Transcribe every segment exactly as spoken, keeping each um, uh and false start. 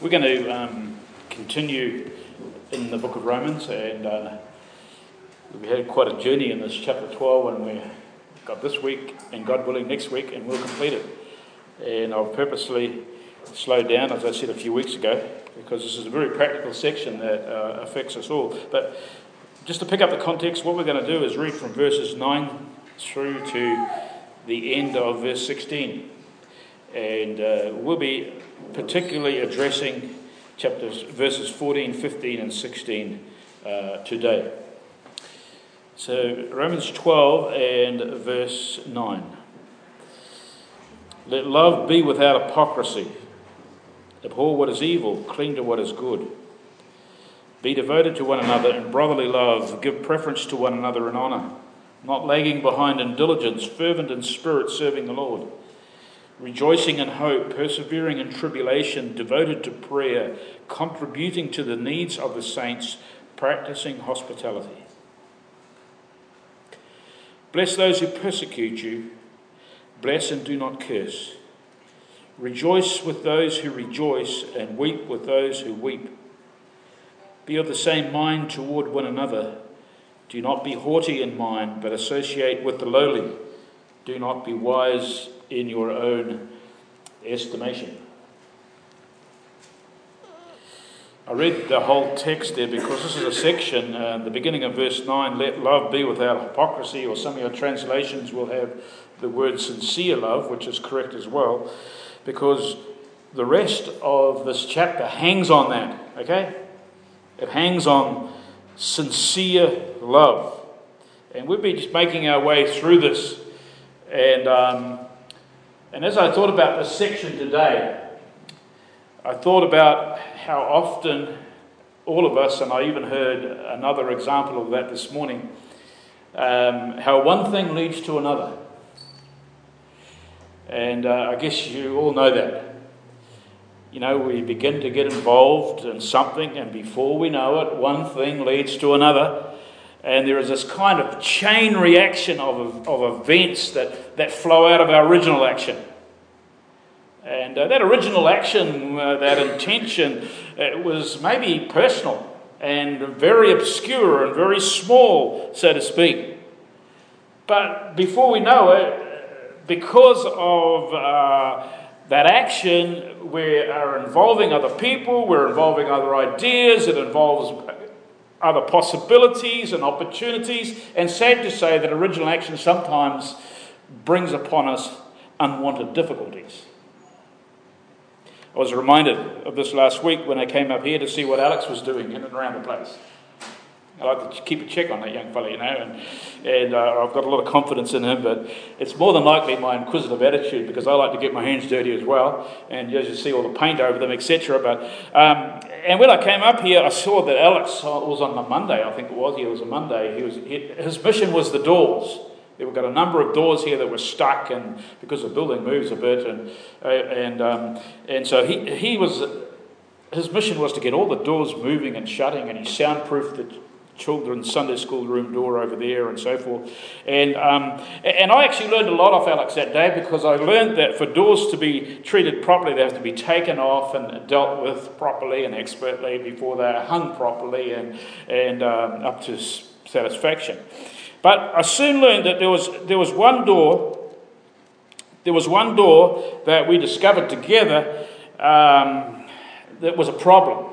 We're going to um, continue in the book of Romans, and uh, we had quite a journey in this chapter twelve, and we've got this week, and God willing next week, and we'll complete it. And I'll purposely slow down, as I said a few weeks ago, because this is a very practical section that uh, affects us all. But just to pick up the context, what we're going to do is read from verses nine through to the end of verse sixteen. And uh, we'll be particularly addressing chapters, verses fourteen, fifteen and sixteen uh, today. So Romans twelve and verse nine. Let love be without hypocrisy. Abhor what is evil, cling to what is good. Be devoted to one another in brotherly love. Give preference to one another in honour, not lagging behind in diligence, fervent in spirit, serving the Lord. Rejoicing in hope, persevering in tribulation, devoted to prayer, contributing to the needs of the saints, practising hospitality. Bless those who persecute you. Bless and do not curse. Rejoice with those who rejoice, and weep with those who weep. Be of the same mind toward one another. Do not be haughty in mind, but associate with the lowly. Do not be wise in your own estimation. I read the whole text there because this is a section, uh, the beginning of verse nine, let love be without hypocrisy, or some of your translations will have the word sincere love, which is correct as well, because the rest of this chapter hangs on that, okay? It hangs on sincere love. And we've been just making our way through this. And um, and as I thought about this section today, I thought about how often all of us, and I even heard another example of that this morning, um, how one thing leads to another. And uh, I guess you all know that. You know, we begin to get involved in something, and before we know it, one thing leads to another. And there is this kind of chain reaction of, of events that, that flow out of our original action. And uh, that original action, uh, that intention, it was maybe personal and very obscure and very small, so to speak. But before we know it, because of uh, that action, we are involving other people, we're involving other ideas, it involves other possibilities and opportunities, and sad to say that original action sometimes brings upon us unwanted difficulties. I was reminded of this last week when I came up here to see what Alex was doing in and around the place. I like to keep a check on that young fella, you know, and, and uh, I've got a lot of confidence in him, but it's more than likely my inquisitive attitude, because I like to get my hands dirty as well, and as you see all the paint over them, et cetera. But um, and when I came up here, I saw that Alex was on the Monday, I think it was. He was a Monday. He was he, his mission was the doors. There were got a number of doors here that were stuck, and because the building moves a bit, and uh, and um, and so he he was his mission was to get all the doors moving and shutting, and he soundproofed the children's Sunday school room door over there and so forth. And um, and I actually learned a lot off Alex that day, because I learned that for doors to be treated properly, they have to be taken off and dealt with properly and expertly before they're hung properly and, and um, up to satisfaction. But I soon learned that there was there was one door, there was one door that we discovered together um, that was a problem.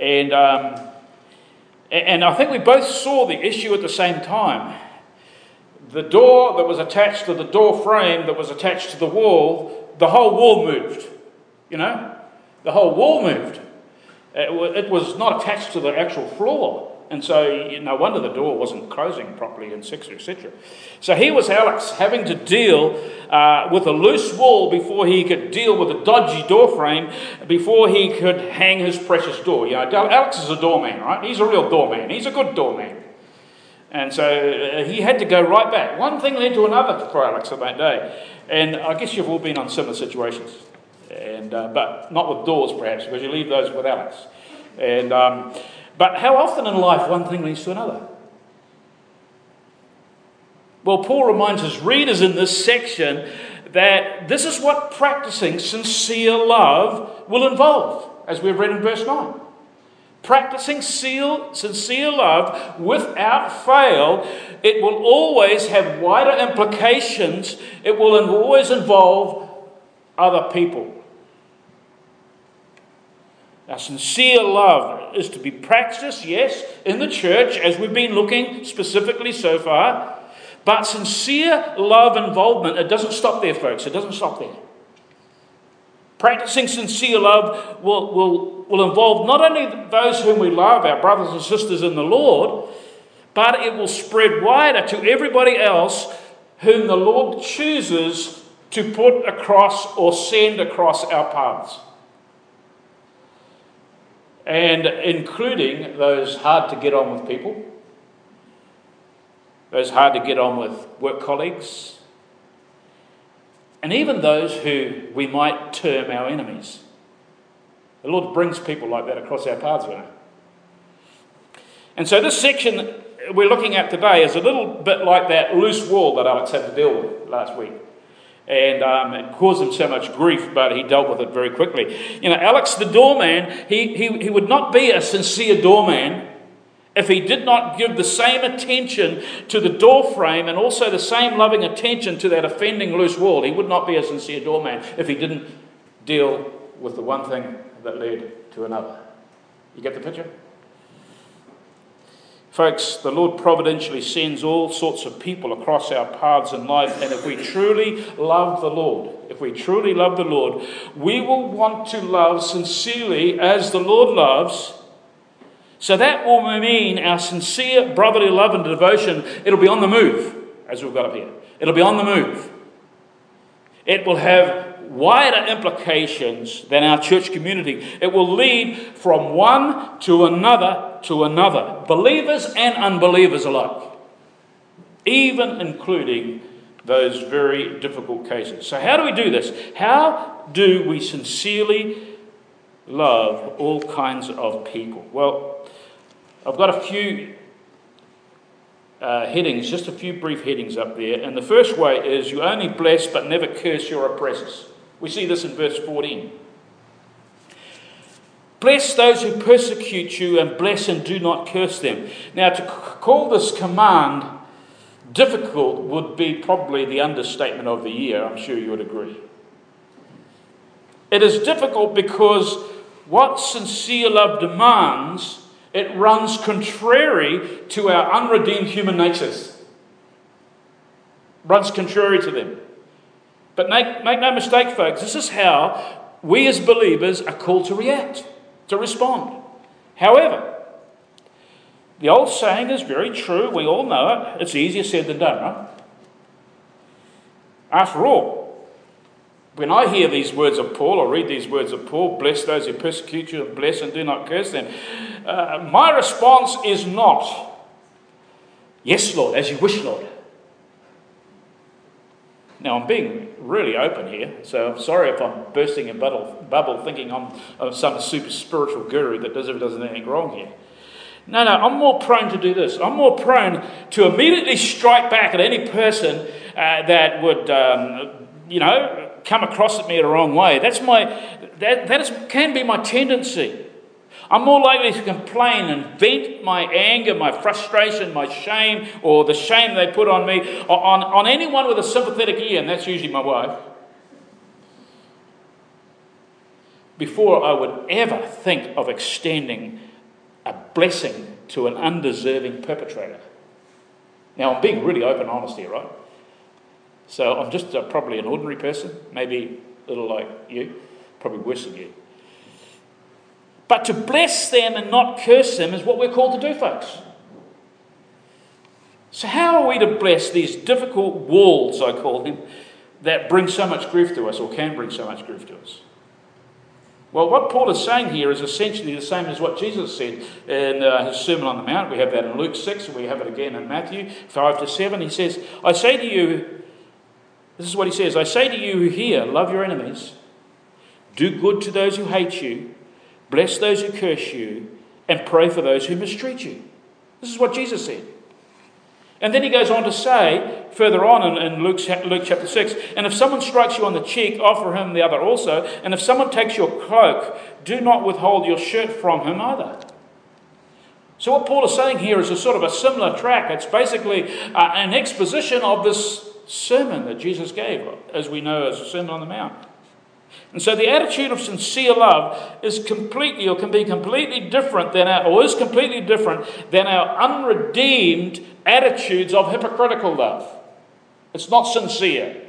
And um And I think we both saw the issue at the same time. The door that was attached to the door frame that was attached to the wall, the whole wall moved. You know? The whole wall moved. It was not attached to the actual floor. And so no wonder the door wasn't closing properly, and et cetera, et cetera. So here was Alex having to deal uh, with a loose wall before he could deal with a dodgy door frame, before he could hang his precious door. You know, Alex is a doorman, right? He's a real doorman. He's a good doorman. And so uh, he had to go right back. One thing led to another for Alex on that day. And I guess you've all been on similar situations, and uh, but not with doors perhaps, because you leave those with Alex. And Um, But how often in life one thing leads to another? Well, Paul reminds his readers in this section that this is what practicing sincere love will involve, as we've read in verse nine. Practicing sincere love without fail, it will always have wider implications. It will always involve other people. Now, sincere love is to be practiced, yes, in the church, as we've been looking specifically so far. But sincere love involvement, it doesn't stop there, folks. It doesn't stop there. Practicing sincere love will, will, will involve not only those whom we love, our brothers and sisters in the Lord, but it will spread wider to everybody else whom the Lord chooses to put across or send across our paths. And including those hard to get on with people, those hard to get on with work colleagues, and even those who we might term our enemies. The Lord brings people like that across our paths, you know. And so this section we're looking at today is a little bit like that loose wall that Alex had to deal with last week. And um, it caused him so much grief, but he dealt with it very quickly. You know, Alex the doorman, he, he, he would not be a sincere doorman if he did not give the same attention to the doorframe and also the same loving attention to that offending loose wall. He would not be a sincere doorman if he didn't deal with the one thing that led to another. You get the picture? Folks, the Lord providentially sends all sorts of people across our paths in life, and if we truly love the Lord, if we truly love the Lord, we will want to love sincerely as the Lord loves. So that will mean our sincere brotherly love and devotion, it'll be on the move, as we've got up here. It'll be on the move. It will have wider implications than our church community. It will lead from one to another to another, believers and unbelievers alike, even including those very difficult cases. So how do we do this? How do we sincerely love all kinds of people? Well, I've got a few uh, headings, just a few brief headings up there. And the first way is you only bless but never curse your oppressors. We see this in verse fourteen. Bless those who persecute you and bless and do not curse them. Now, to c- call this command difficult would be probably the understatement of the year. I'm sure you would agree. It is difficult because what sincere love demands, it runs contrary to our unredeemed human natures. Runs contrary to them. But make, make no mistake, folks, this is how we as believers are called to react, to respond. However, the old saying is very true. We all know it. It's easier said than done, right? After all, when I hear these words of Paul or read these words of Paul, bless those who persecute you and bless and do not curse them, Uh, my response is not, yes, Lord, as you wish, Lord. Now, I'm being really open here, so I'm sorry if I'm bursting a bubble, bubble thinking I'm, I'm some super spiritual guru that does, does anything wrong here. No, no, I'm more prone to do this. I'm more prone to immediately strike back at any person uh, that would, um, you know, come across at me the wrong way. That's my, that, that is, can be my tendency. I'm more likely to complain and vent my anger, my frustration, my shame, or the shame they put on me, on, on anyone with a sympathetic ear, and that's usually my wife, before I would ever think of extending a blessing to an undeserving perpetrator. Now, I'm being really open and honest here, right? So I'm just uh, probably an ordinary person, maybe a little like you, probably worse than you. But to bless them and not curse them is what we're called to do, folks. So how are we to bless these difficult walls, I call them, that bring so much grief to us or can bring so much grief to us? Well, what Paul is saying here is essentially the same as what Jesus said in uh, his Sermon on the Mount. We have that in Luke six, and we have it again in Matthew five to seven. He says, I say to you, this is what he says, I say to you who hear, love your enemies, do good to those who hate you, bless those who curse you, and pray for those who mistreat you. This is what Jesus said. And then he goes on to say, further on in, in Luke, Luke chapter six, and if someone strikes you on the cheek, offer him the other also. And if someone takes your cloak, do not withhold your shirt from him either. So what Paul is saying here is a sort of a similar track. It's basically uh, an exposition of this sermon that Jesus gave, as we know as the Sermon on the Mount. And so the attitude of sincere love is completely, or can be completely different than our, or is completely different than our unredeemed attitudes of hypocritical love. It's not sincere.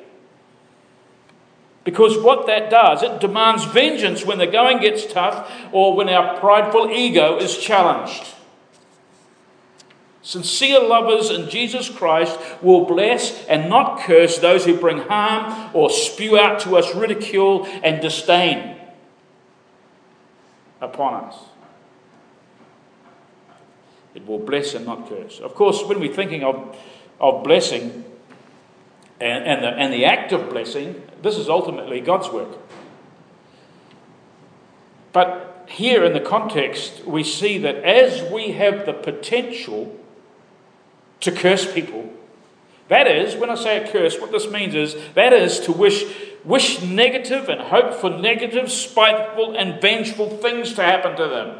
Because what that does, it demands vengeance when the going gets tough or when our prideful ego is challenged. Sincere lovers in Jesus Christ will bless and not curse those who bring harm or spew out to us ridicule and disdain upon us. It will bless and not curse. Of course, when we're thinking of, of blessing and, and, the, and the act of blessing, this is ultimately God's work. But here in the context, we see that as we have the potential to curse people. That is, when I say a curse, what this means is, that is to wish, wish negative and hope for negative, spiteful and vengeful things to happen to them.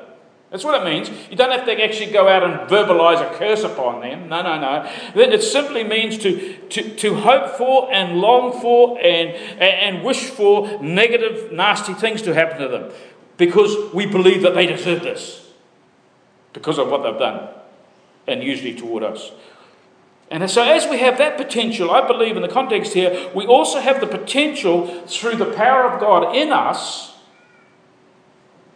That's what it means. You don't have to actually go out and verbalize a curse upon them. No, no, no. It simply means to, to, to hope for and long for and, and wish for negative, nasty things to happen to them because we believe that they deserve this because of what they've done and usually toward us. And so as we have that potential, I believe in the context here, we also have the potential through the power of God in us,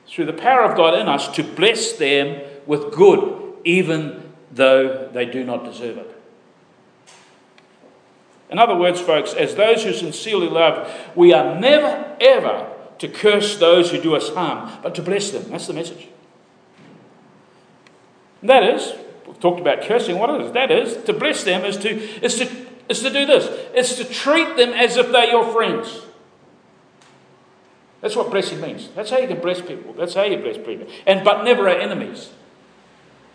through the power of God in us, to bless them with good, even though they do not deserve it. In other words, folks, as those who sincerely love, we are never, ever to curse those who do us harm, but to bless them. That's the message. And that is, we've talked about cursing, what it is. That is, to bless them is to, is to, is to do this. It's to treat them as if they're your friends. That's what blessing means. That's how you can bless people. That's how you bless people. And but never our enemies.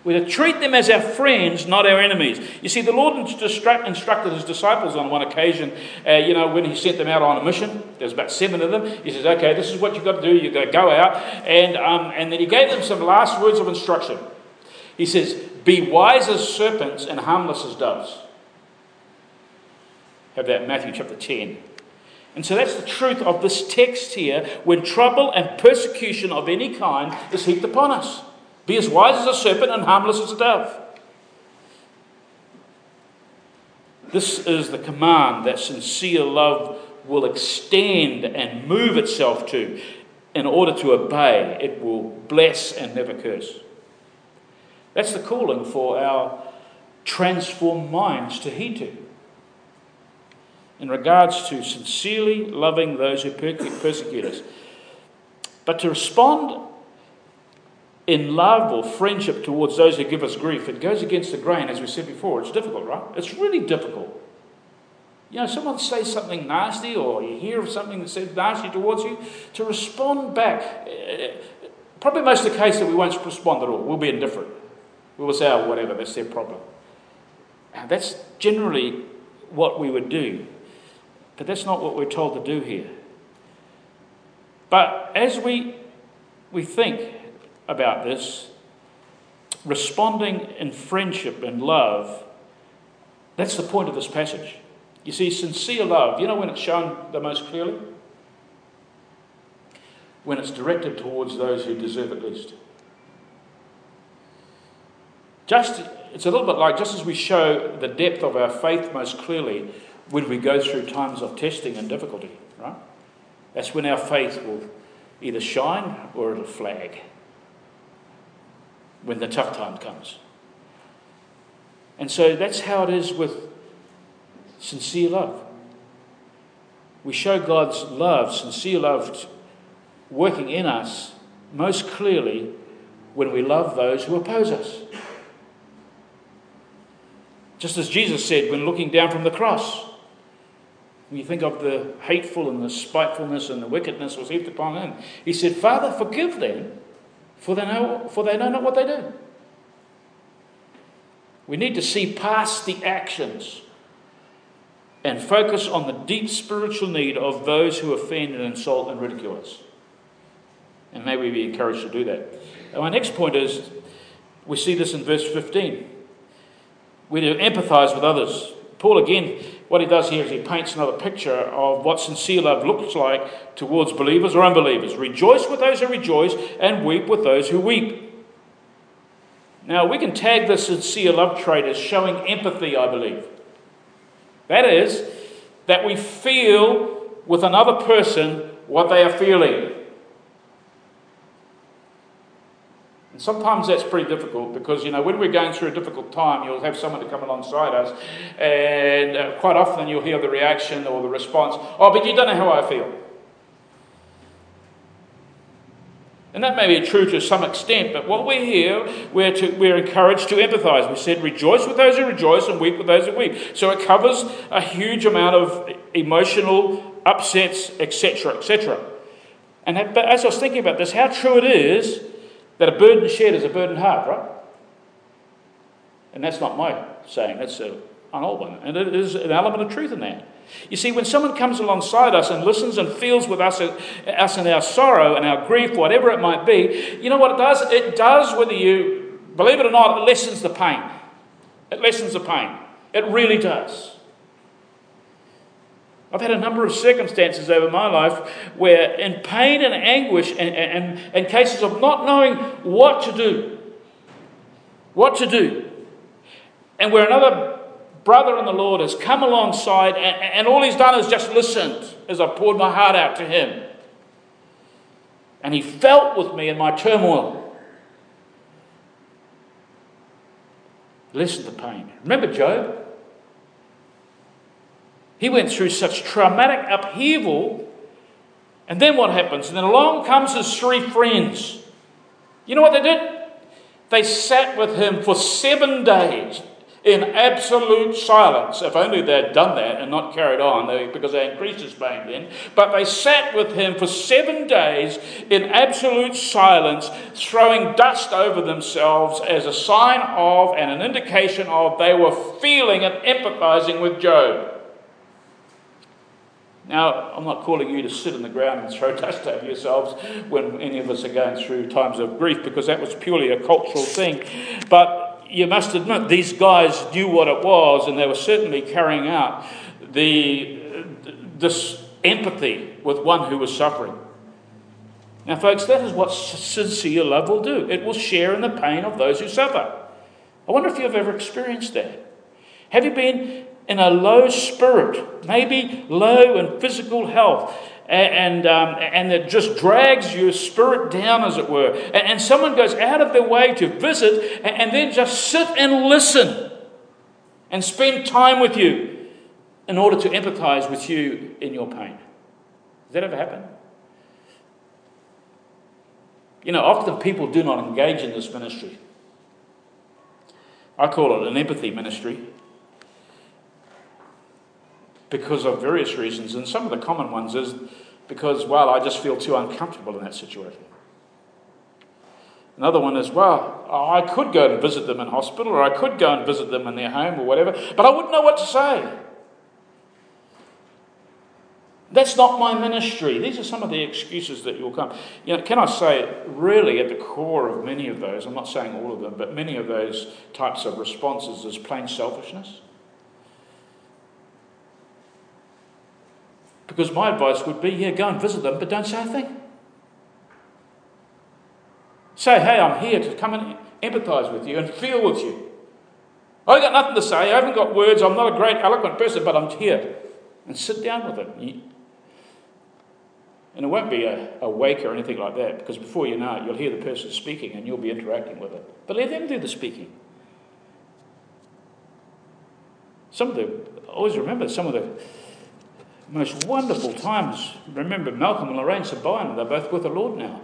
We're to treat them as our friends, not our enemies. You see, the Lord instructed his disciples on one occasion, uh, you know, when he sent them out on a mission. There's about seven of them. He says, okay, this is what you've got to do. You've got to go out. And, um, and then he gave them some last words of instruction. He says, be wise as serpents and harmless as doves. Have that in Matthew chapter ten. And so that's the truth of this text here, when trouble and persecution of any kind is heaped upon us. Be as wise as a serpent and harmless as a dove. This is the command that sincere love will extend and move itself to in order to obey. It will bless and never curse. That's the calling for our transformed minds to heed to. In regards to sincerely loving those who persecute us. But to respond in love or friendship towards those who give us grief, it goes against the grain, as we said before. It's difficult, right? It's really difficult. You know, someone says something nasty or you hear of something that's said nasty towards you, to respond back, probably most of the case that we won't respond at all. We'll be indifferent. We will say, oh, whatever, that's their problem. And that's generally what we would do. But that's not what we're told to do here. But as we we think about this, responding in friendship and love, that's the point of this passage. You see, sincere love, you know when it's shown the most clearly? When it's directed towards those who deserve it least. Just, it's a little bit like, just as we show the depth of our faith most clearly when we go through times of testing and difficulty, right? That's when our faith will either shine or it'll flag when the tough time comes. And so that's how it is with sincere love. We show God's love, sincere love, working in us most clearly when we love those who oppose us. Just as Jesus said when looking down from the cross, when you think of the hateful and the spitefulness and the wickedness was heaped upon him, he said, Father, forgive them, for they know, for they know not what they do. We need to see past the actions and focus on the deep spiritual need of those who offend and insult and ridicule us. And may we be encouraged to do that. And my next point is, we see this in verse fifteen. We need to empathise with others. Paul, again, what he does here is he paints another picture of what sincere love looks like towards believers or unbelievers. Rejoice with those who rejoice and weep with those who weep. Now, we can tag this sincere love trait as showing empathy, I believe. That is, that we feel with another person what they are feeling. And sometimes that's pretty difficult because, you know, when we're going through a difficult time, you'll have someone to come alongside us and uh, quite often you'll hear the reaction or the response, oh, but you don't know how I feel. And that may be true to some extent, but what we're here, we're, to, we're encouraged to empathise. We said, rejoice with those who rejoice and weep with those who weep. So it covers a huge amount of emotional upsets, et cetera, et cetera. And that, but as I was thinking about this, how true it is that a burden shared is a burden hard, right? And that's not my saying, that's a, an old one. And it is an element of truth in that. You see, when someone comes alongside us and listens and feels with us, us in our sorrow and our grief, whatever it might be, you know what it does? It does, whether you believe it or not, it lessens the pain. It lessens the pain. It really does. I've had a number of circumstances over my life where in pain and anguish and, and, and cases of not knowing what to do, what to do, and where another brother in the Lord has come alongside and, and all he's done is just listened as I poured my heart out to him. And he felt with me in my turmoil. Listen to pain. Remember Job? He went through such traumatic upheaval, and then what happens? And then along comes his three friends. You know what they did? They sat with him for seven days. In absolute silence. If only they had done that and not carried on, they, because they increased his pain then. But they sat with him for seven days in absolute silence, throwing dust over themselves as a sign of and an indication of they were feeling and empathizing with Job. Now, I'm not calling you to sit in the ground and throw dust over yourselves when any of us are going through times of grief, because that was purely a cultural thing. But you must admit, these guys knew what it was, and they were certainly carrying out the this empathy with one who was suffering. Now, folks, that is what sincere love will do. It will share in the pain of those who suffer. I wonder if you've ever experienced that. Have you been in a low spirit, maybe low in physical health, and um, and it just drags your spirit down, as it were. And, and someone goes out of their way to visit and, and then just sit and listen and spend time with you in order to empathize with you in your pain. Does that ever happen? You know, often people do not engage in this ministry. I call it an empathy ministry, because of various reasons, and some of the common ones is because, well, I just feel too uncomfortable in that situation. Another one is, well, I could go and visit them in hospital, or I could go and visit them in their home or whatever, but I wouldn't know what to say. That's not my ministry. These are some of the excuses that you'll come. You know, can I say, really at the core of many of those, I'm not saying all of them, but many of those types of responses is plain selfishness. Because my advice would be, yeah, go and visit them, but don't say a thing. Say, hey, I'm here to come and empathise with you and feel with you. I've got nothing to say. I haven't got words. I'm not a great, eloquent person, but I'm here. And sit down with them. And it won't be a, a wake or anything like that, because before you know it, you'll hear the person speaking and you'll be interacting with it. But let them do the speaking. Some of the, I always remember some of the most wonderful times. Remember Malcolm and Lorraine Sabine, they're both with the Lord now.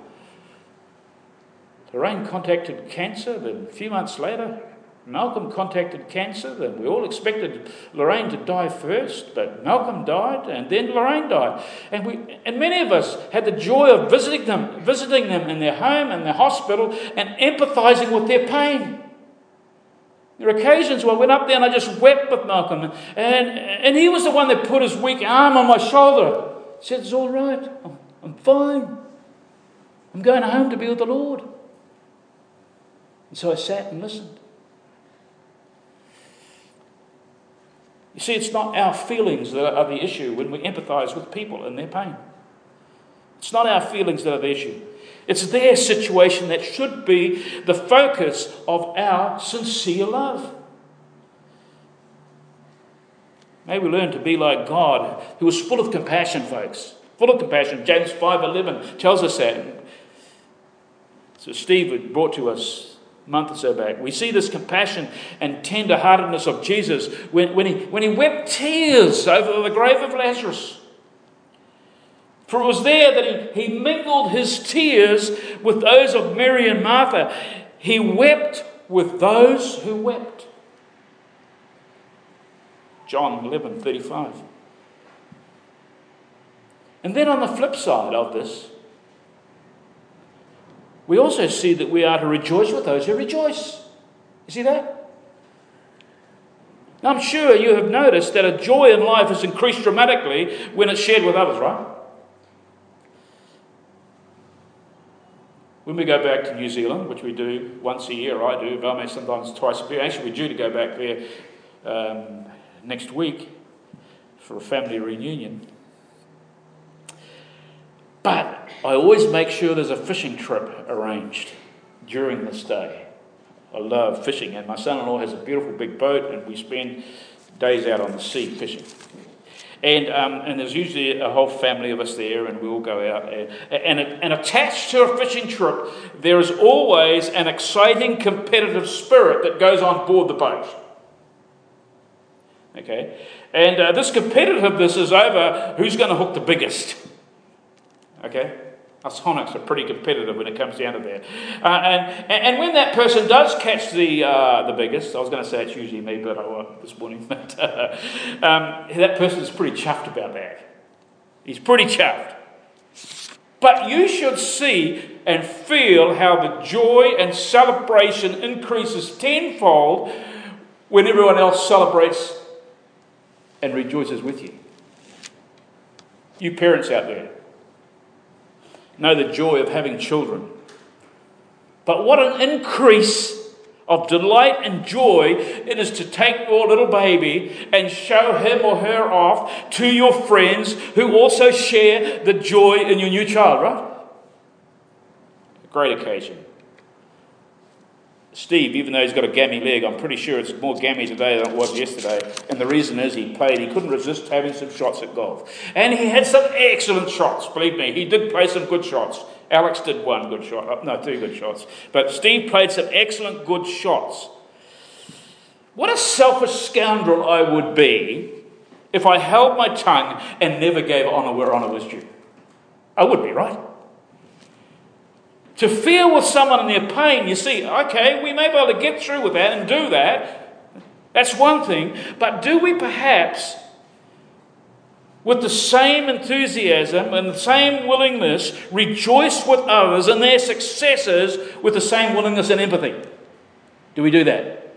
Lorraine contacted cancer, then a few months later, Malcolm contacted cancer, then we all expected Lorraine to die first, but Malcolm died, and then Lorraine died. And we, and many of us had the joy of visiting them, visiting them in their home and their hospital and empathising with their pain. There were occasions where I went up there and I just wept with Malcolm. And, and he was the one that put his weak arm on my shoulder. He said, it's all right. I'm, I'm fine. I'm going home to be with the Lord. And so I sat and listened. You see, it's not our feelings that are the issue when we empathize with people in their pain. It's not our feelings that are the issue. It's their situation that should be the focus of our sincere love. May we learn to be like God, who is full of compassion, folks. Full of compassion. James five eleven tells us that. So Steve brought to us a month or so back. We see this compassion and tender-heartedness of Jesus when, when, he, when he wept tears over the grave of Lazarus. For it was there that he, he mingled his tears with those of Mary and Martha. He wept with those who wept. John eleven thirty-five. And then on the flip side of this, we also see that we are to rejoice with those who rejoice. You see that? Now, I'm sure you have noticed that a joy in life is increased dramatically when it's shared with others, right? When we go back to New Zealand, which we do once a year, I do, Valme sometimes twice a year. Actually, we're due to go back there um, next week for a family reunion. But I always make sure there's a fishing trip arranged during this day. I love fishing, and my son-in-law has a beautiful big boat, and we spend days out on the sea fishing. And um, and there's usually a whole family of us there, and we all go out. And, and, and attached to a fishing trip, there is always an exciting competitive spirit that goes on board the boat. Okay? And uh, this competitiveness is over who's going to hook the biggest. Okay? Us Honics are pretty competitive when it comes down to that. Uh, and, and when that person does catch the uh, the biggest, I was going to say it's usually me, but I won't this morning. But, uh, um, that person's pretty chuffed about that. He's pretty chuffed. But you should see and feel how the joy and celebration increases tenfold when everyone else celebrates and rejoices with you. You parents out there know the joy of having children. But what an increase of delight and joy it is to take your little baby and show him or her off to your friends who also share the joy in your new child, right? A great occasion. Steve, even though he's got a gammy leg, I'm pretty sure it's more gammy today than it was yesterday. And the reason is he played, he couldn't resist having some shots at golf. And he had some excellent shots, believe me. He did play some good shots. Alex did one good shot. No, two good shots. But Steve played some excellent good shots. What a selfish scoundrel I would be if I held my tongue and never gave honour where honour was due. I would be, right? To feel with someone in their pain, you see, okay, we may be able to get through with that and do that. That's one thing. But do we perhaps, with the same enthusiasm and the same willingness, rejoice with others and their successes with the same willingness and empathy? Do we do that?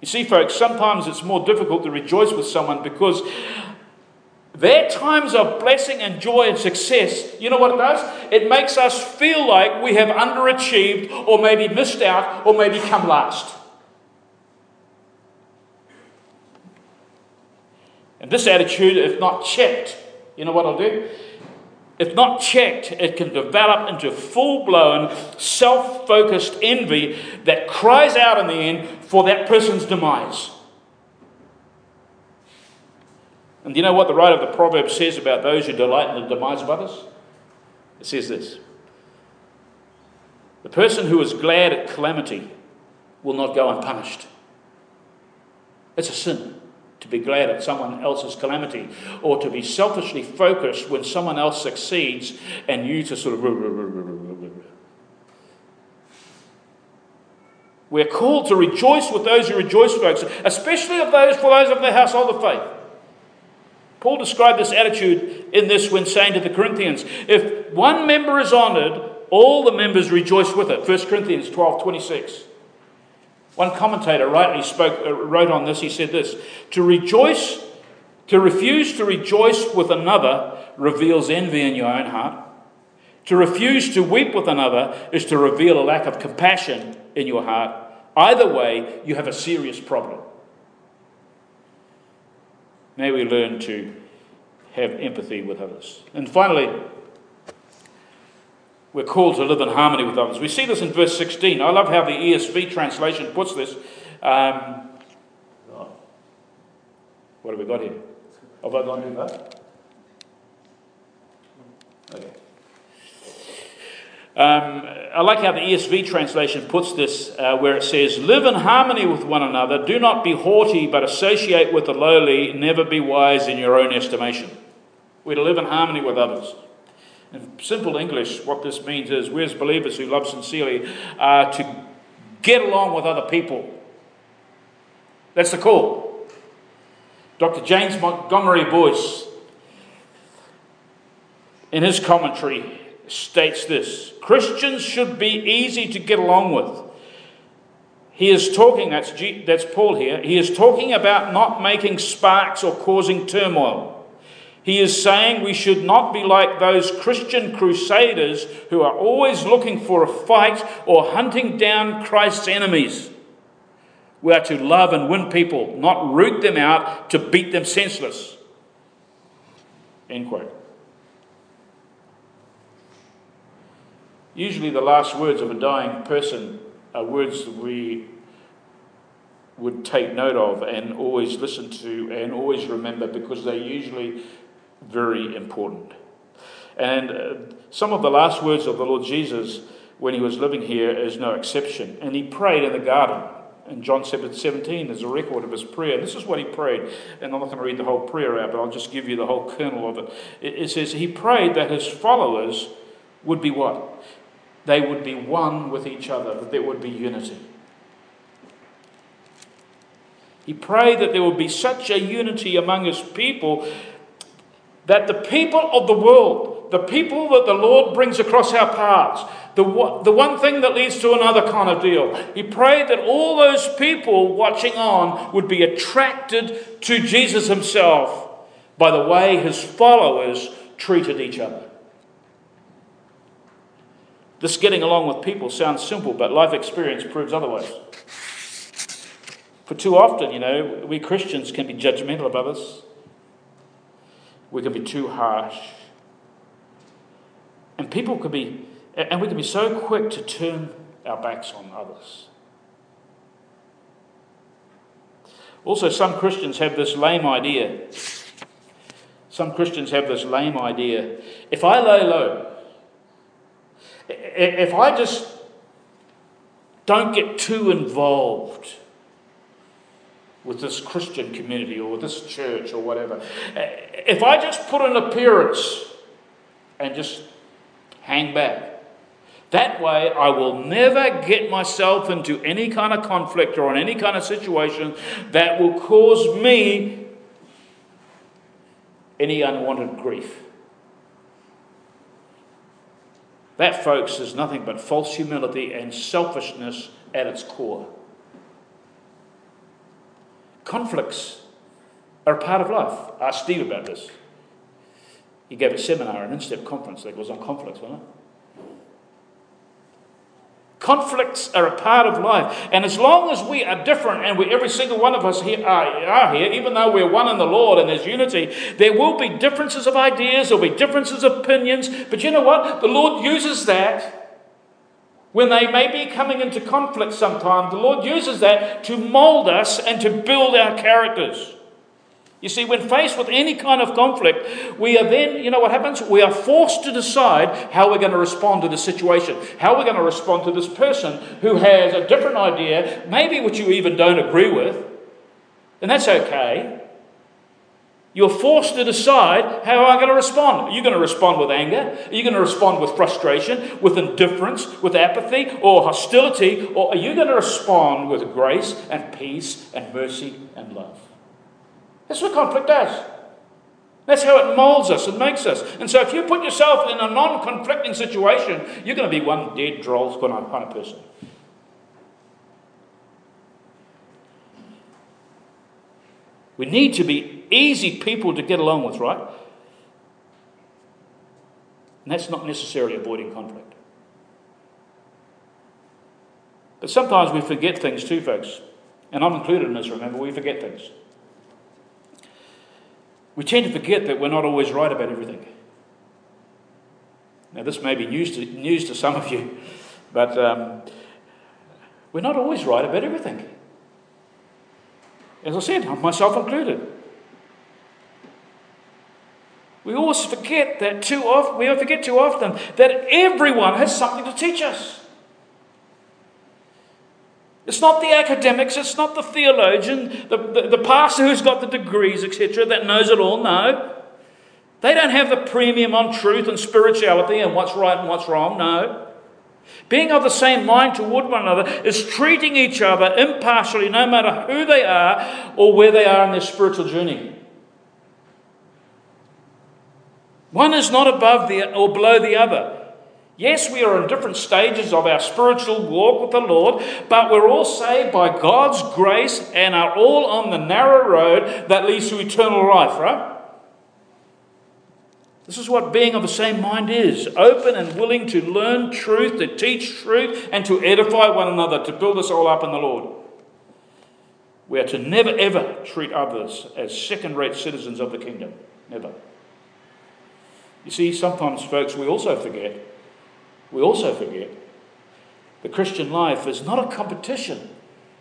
You see, folks, sometimes it's more difficult to rejoice with someone because their times of blessing and joy and success, you know what it does? It makes us feel like we have underachieved or maybe missed out or maybe come last. And this attitude, if not checked, you know what I'll do? If not checked, it can develop into full-blown, self-focused envy that cries out in the end for that person's demise. And do you know what the writer of the Proverbs says about those who delight in the demise of others? It says this: the person who is glad at calamity will not go unpunished. It's a sin to be glad at someone else's calamity, or to be selfishly focused when someone else succeeds and you to sort of... We're called to rejoice with those who rejoice, folks, especially of those for those of the household of faith. Paul described this attitude in this when saying to the Corinthians, if one member is honoured, All the members rejoiced with it. First Corinthians twelve twenty-six. One commentator rightly spoke, wrote on this. He said this: to rejoice, to refuse to rejoice with another reveals envy in your own heart. To refuse to weep with another is to reveal a lack of compassion in your heart. Either way, you have a serious problem. May we learn to have empathy with others. And finally, we're called to live in harmony with others. We see this in verse sixteen. I love how the E S V translation puts this. Um, what have we got here? Have I gone too far? Okay. Um, I like how the E S V translation puts this, uh, where it says, live in harmony with one another. Do not be haughty, but associate with the lowly. Never be wise in your own estimation. We're to live in harmony with others. In simple English, what this means is, we as believers who love sincerely are to get along with other people. That's the call. Doctor James Montgomery Boyce, in his commentary, states this: Christians should be easy to get along with. He is talking, that's, G, that's Paul here, he is talking about not making sparks or causing turmoil. He is saying we should not be like those Christian crusaders who are always looking for a fight or hunting down Christ's enemies. We are to love and win people, not root them out to beat them senseless. End quote. Usually the last words of a dying person are words that we would take note of and always listen to and always remember, because they're usually very important. And uh, some of the last words of the Lord Jesus when he was living here is no exception. And he prayed in the garden. In John seventeen, there's a record of his prayer. This is what he prayed. And I'm not going to read the whole prayer out, but I'll just give you the whole kernel of it. It, it says he prayed that his followers would be what? They would be one with each other, that there would be unity. He prayed that there would be such a unity among his people that the people of the world, the people that the Lord brings across our paths, the, the one thing that leads to another kind of deal, he prayed that all those people watching on would be attracted to Jesus himself by the way his followers treated each other. This getting along with people sounds simple, but life experience proves otherwise. For too often, you know, we Christians can be judgmental of others. We can be too harsh. And people can be, and we can be so quick to turn our backs on others. Also, some Christians have this lame idea. Some Christians have this lame idea. If I lay low, if I just don't get too involved with this Christian community or with this church or whatever, if I just put an appearance and just hang back, that way I will never get myself into any kind of conflict or in any kind of situation that will cause me any unwanted grief. That, folks, is nothing but false humility and selfishness at its core. Conflicts are a part of life. I asked Steve about this. He gave a seminar, an in-step conference that was on conflicts, wasn't it? Conflicts are a part of life. And as long as we are different, and we, every single one of us here are, are here, even though we're one in the Lord and there's unity, there will be differences of ideas, there'll be differences of opinions. But you know what? The Lord uses that. When they may be coming into conflict sometime, the Lord uses that to mold us and to build our characters. You see, when faced with any kind of conflict, we are then, you know what happens? We are forced to decide how we're going to respond to the situation, how we're going to respond to this person who has a different idea, maybe which you even don't agree with, and that's okay. You're forced to decide, how am I going to respond? Are you going to respond with anger? Are you going to respond with frustration, with indifference, with apathy, or hostility? Or are you going to respond with grace and peace and mercy and love? That's what conflict does. That's how it molds us and makes us. And so if you put yourself in a non-conflicting situation, you're going to be one dead, droll kind of person. We need to be easy people to get along with, right? And that's not necessarily avoiding conflict. But sometimes we forget things too, folks. And I'm included in this, remember, we forget things. We tend to forget that we're not always right about everything. Now, this may be news to, news to some of you, but um, we're not always right about everything. As I said, myself included. We always forget that too often, we forget too often that everyone has something to teach us. It's not the academics, it's not the theologian, the, the, the pastor who's got the degrees, et cetera, that knows it all. No. They don't have the premium on truth and spirituality and what's right and what's wrong. No. Being of the same mind toward one another is treating each other impartially, no matter who they are or where they are in their spiritual journey. One is not above the or below the other. Yes, we are in different stages of our spiritual walk with the Lord, but we're all saved by God's grace and are all on the narrow road that leads to eternal life, right? This is what being of the same mind is, open and willing to learn truth, to teach truth, and to edify one another, to build us all up in the Lord. We are to never, ever treat others as second-rate citizens of the kingdom. Never. You see, sometimes, folks, we also forget We also forget the Christian life is not a competition.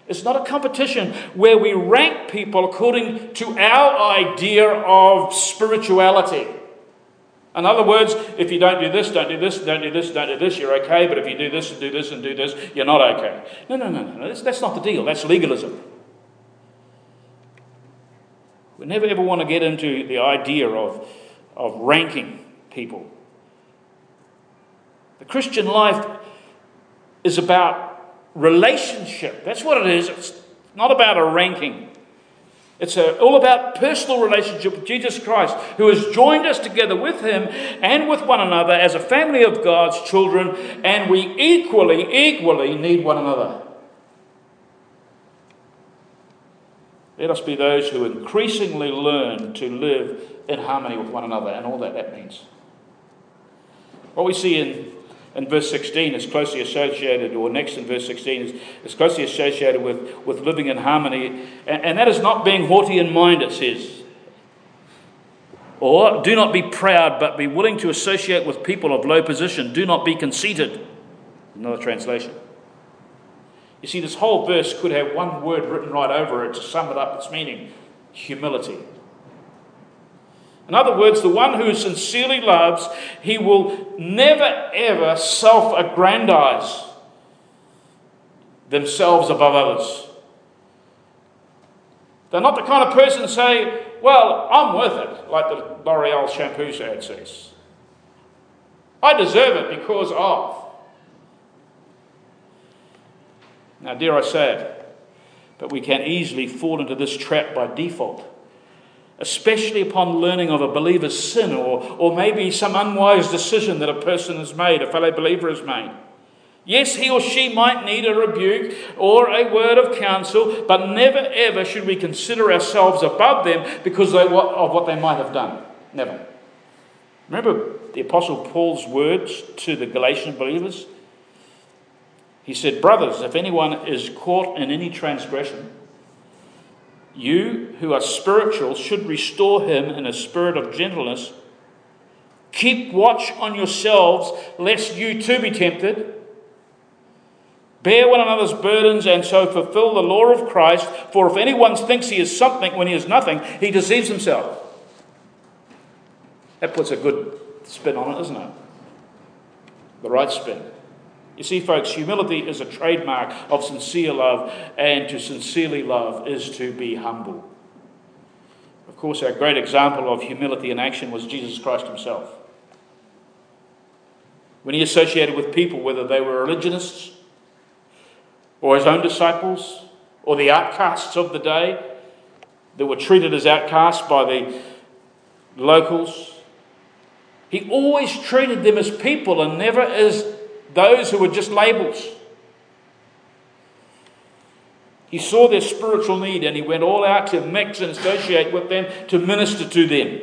It's not a competition where we rank people according to our idea of spirituality. In other words, if you don't do this, don't do this, don't do this, don't do this, you're okay. But if you do this and do this and do this, you're not okay. No, no, no, no. That's, that's not the deal. That's legalism. We never ever want to get into the idea of, of ranking people. The Christian life is about relationship. That's what it is. It's not about a ranking. It's a, all about personal relationship with Jesus Christ, who has joined us together with him and with one another as a family of God's children, and we equally, equally need one another. Let us be those who increasingly learn to live in harmony with one another and all that that means. What we see in And verse sixteen is closely associated, or next in verse sixteen, is, is closely associated with, with living in harmony. And, and that is not being haughty in mind, it says. Or, do not be proud, but be willing to associate with people of low position. Do not be conceited. Another translation. You see, this whole verse could have one word written right over it to sum it up its meaning. Humility. In other words, the one who sincerely loves, he will never, ever self-aggrandize themselves above others. They're not the kind of person say, well, I'm worth it, like the L'Oreal shampoo ad says. I deserve it because of. Now, dare I say it, but we can easily fall into this trap by default. Especially upon learning of a believer's sin or, or maybe some unwise decision that a person has made, a fellow believer has made. Yes, he or she might need a rebuke or a word of counsel, but never ever should we consider ourselves above them because they, of what they might have done. Never. Remember the Apostle Paul's words to the Galatian believers? He said, brothers, if anyone is caught in any transgression, you who are spiritual should restore him in a spirit of gentleness. Keep watch on yourselves, lest you too be tempted. Bear one another's burdens and so fulfill the law of Christ. For if anyone thinks he is something when he is nothing, he deceives himself. That puts a good spin on it, isn't it? The right spin. You see, folks, humility is a trademark of sincere love, and to sincerely love is to be humble. Of course, our great example of humility in action was Jesus Christ himself. When he associated with people, whether they were religionists or his own disciples or the outcasts of the day that were treated as outcasts by the locals. He always treated them as people and never as those who were just labels. He saw their spiritual need and he went all out to mix and associate with them, to minister to them.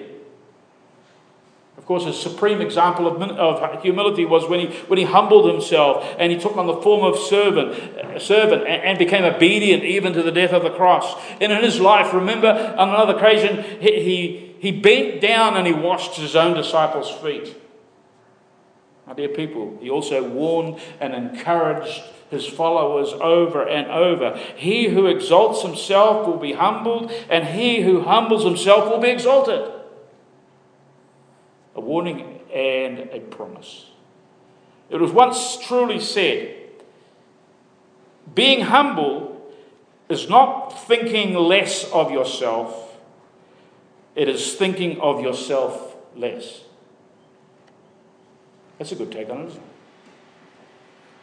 Of course, his supreme example of, of humility was when he when he humbled himself and he took on the form of servant, uh, servant and, and became obedient even to the death of the cross. And in his life, remember, on another occasion, he, he, he bent down and he washed his own disciples' feet. My dear people, he also warned and encouraged his followers over and over. He who exalts himself will be humbled, and he who humbles himself will be exalted. A warning and a promise. It was once truly said, being humble is not thinking less of yourself, it is thinking of yourself less. That's a good take on it, isn't it?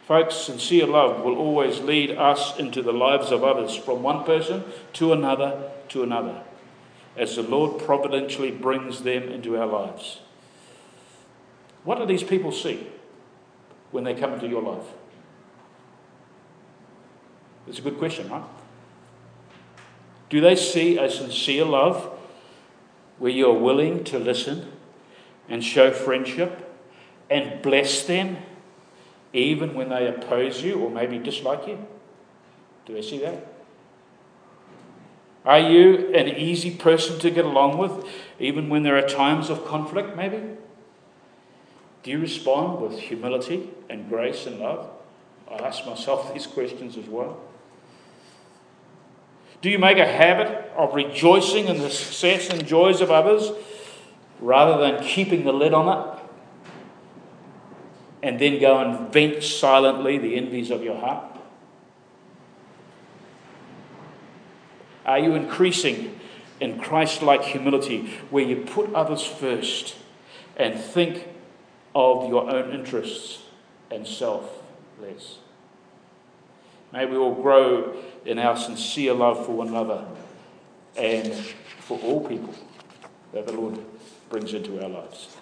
Folks, sincere love will always lead us into the lives of others, from one person to another to another, as the Lord providentially brings them into our lives. What do these people see when they come into your life? It's a good question, right? Do they see a sincere love where you're willing to listen and show friendship and bless them even when they oppose you or maybe dislike you? Do they see that? Are you an easy person to get along with even when there are times of conflict maybe? Do you respond with humility and grace and love? I ask myself these questions as well. Do you make a habit of rejoicing in the success and joys of others rather than keeping the lid on it and then go and vent silently the envies of your heart? Are you increasing in Christ-like humility where you put others first and think of your own interests and self less? May we all grow in our sincere love for one another and for all people that the Lord brings into our lives.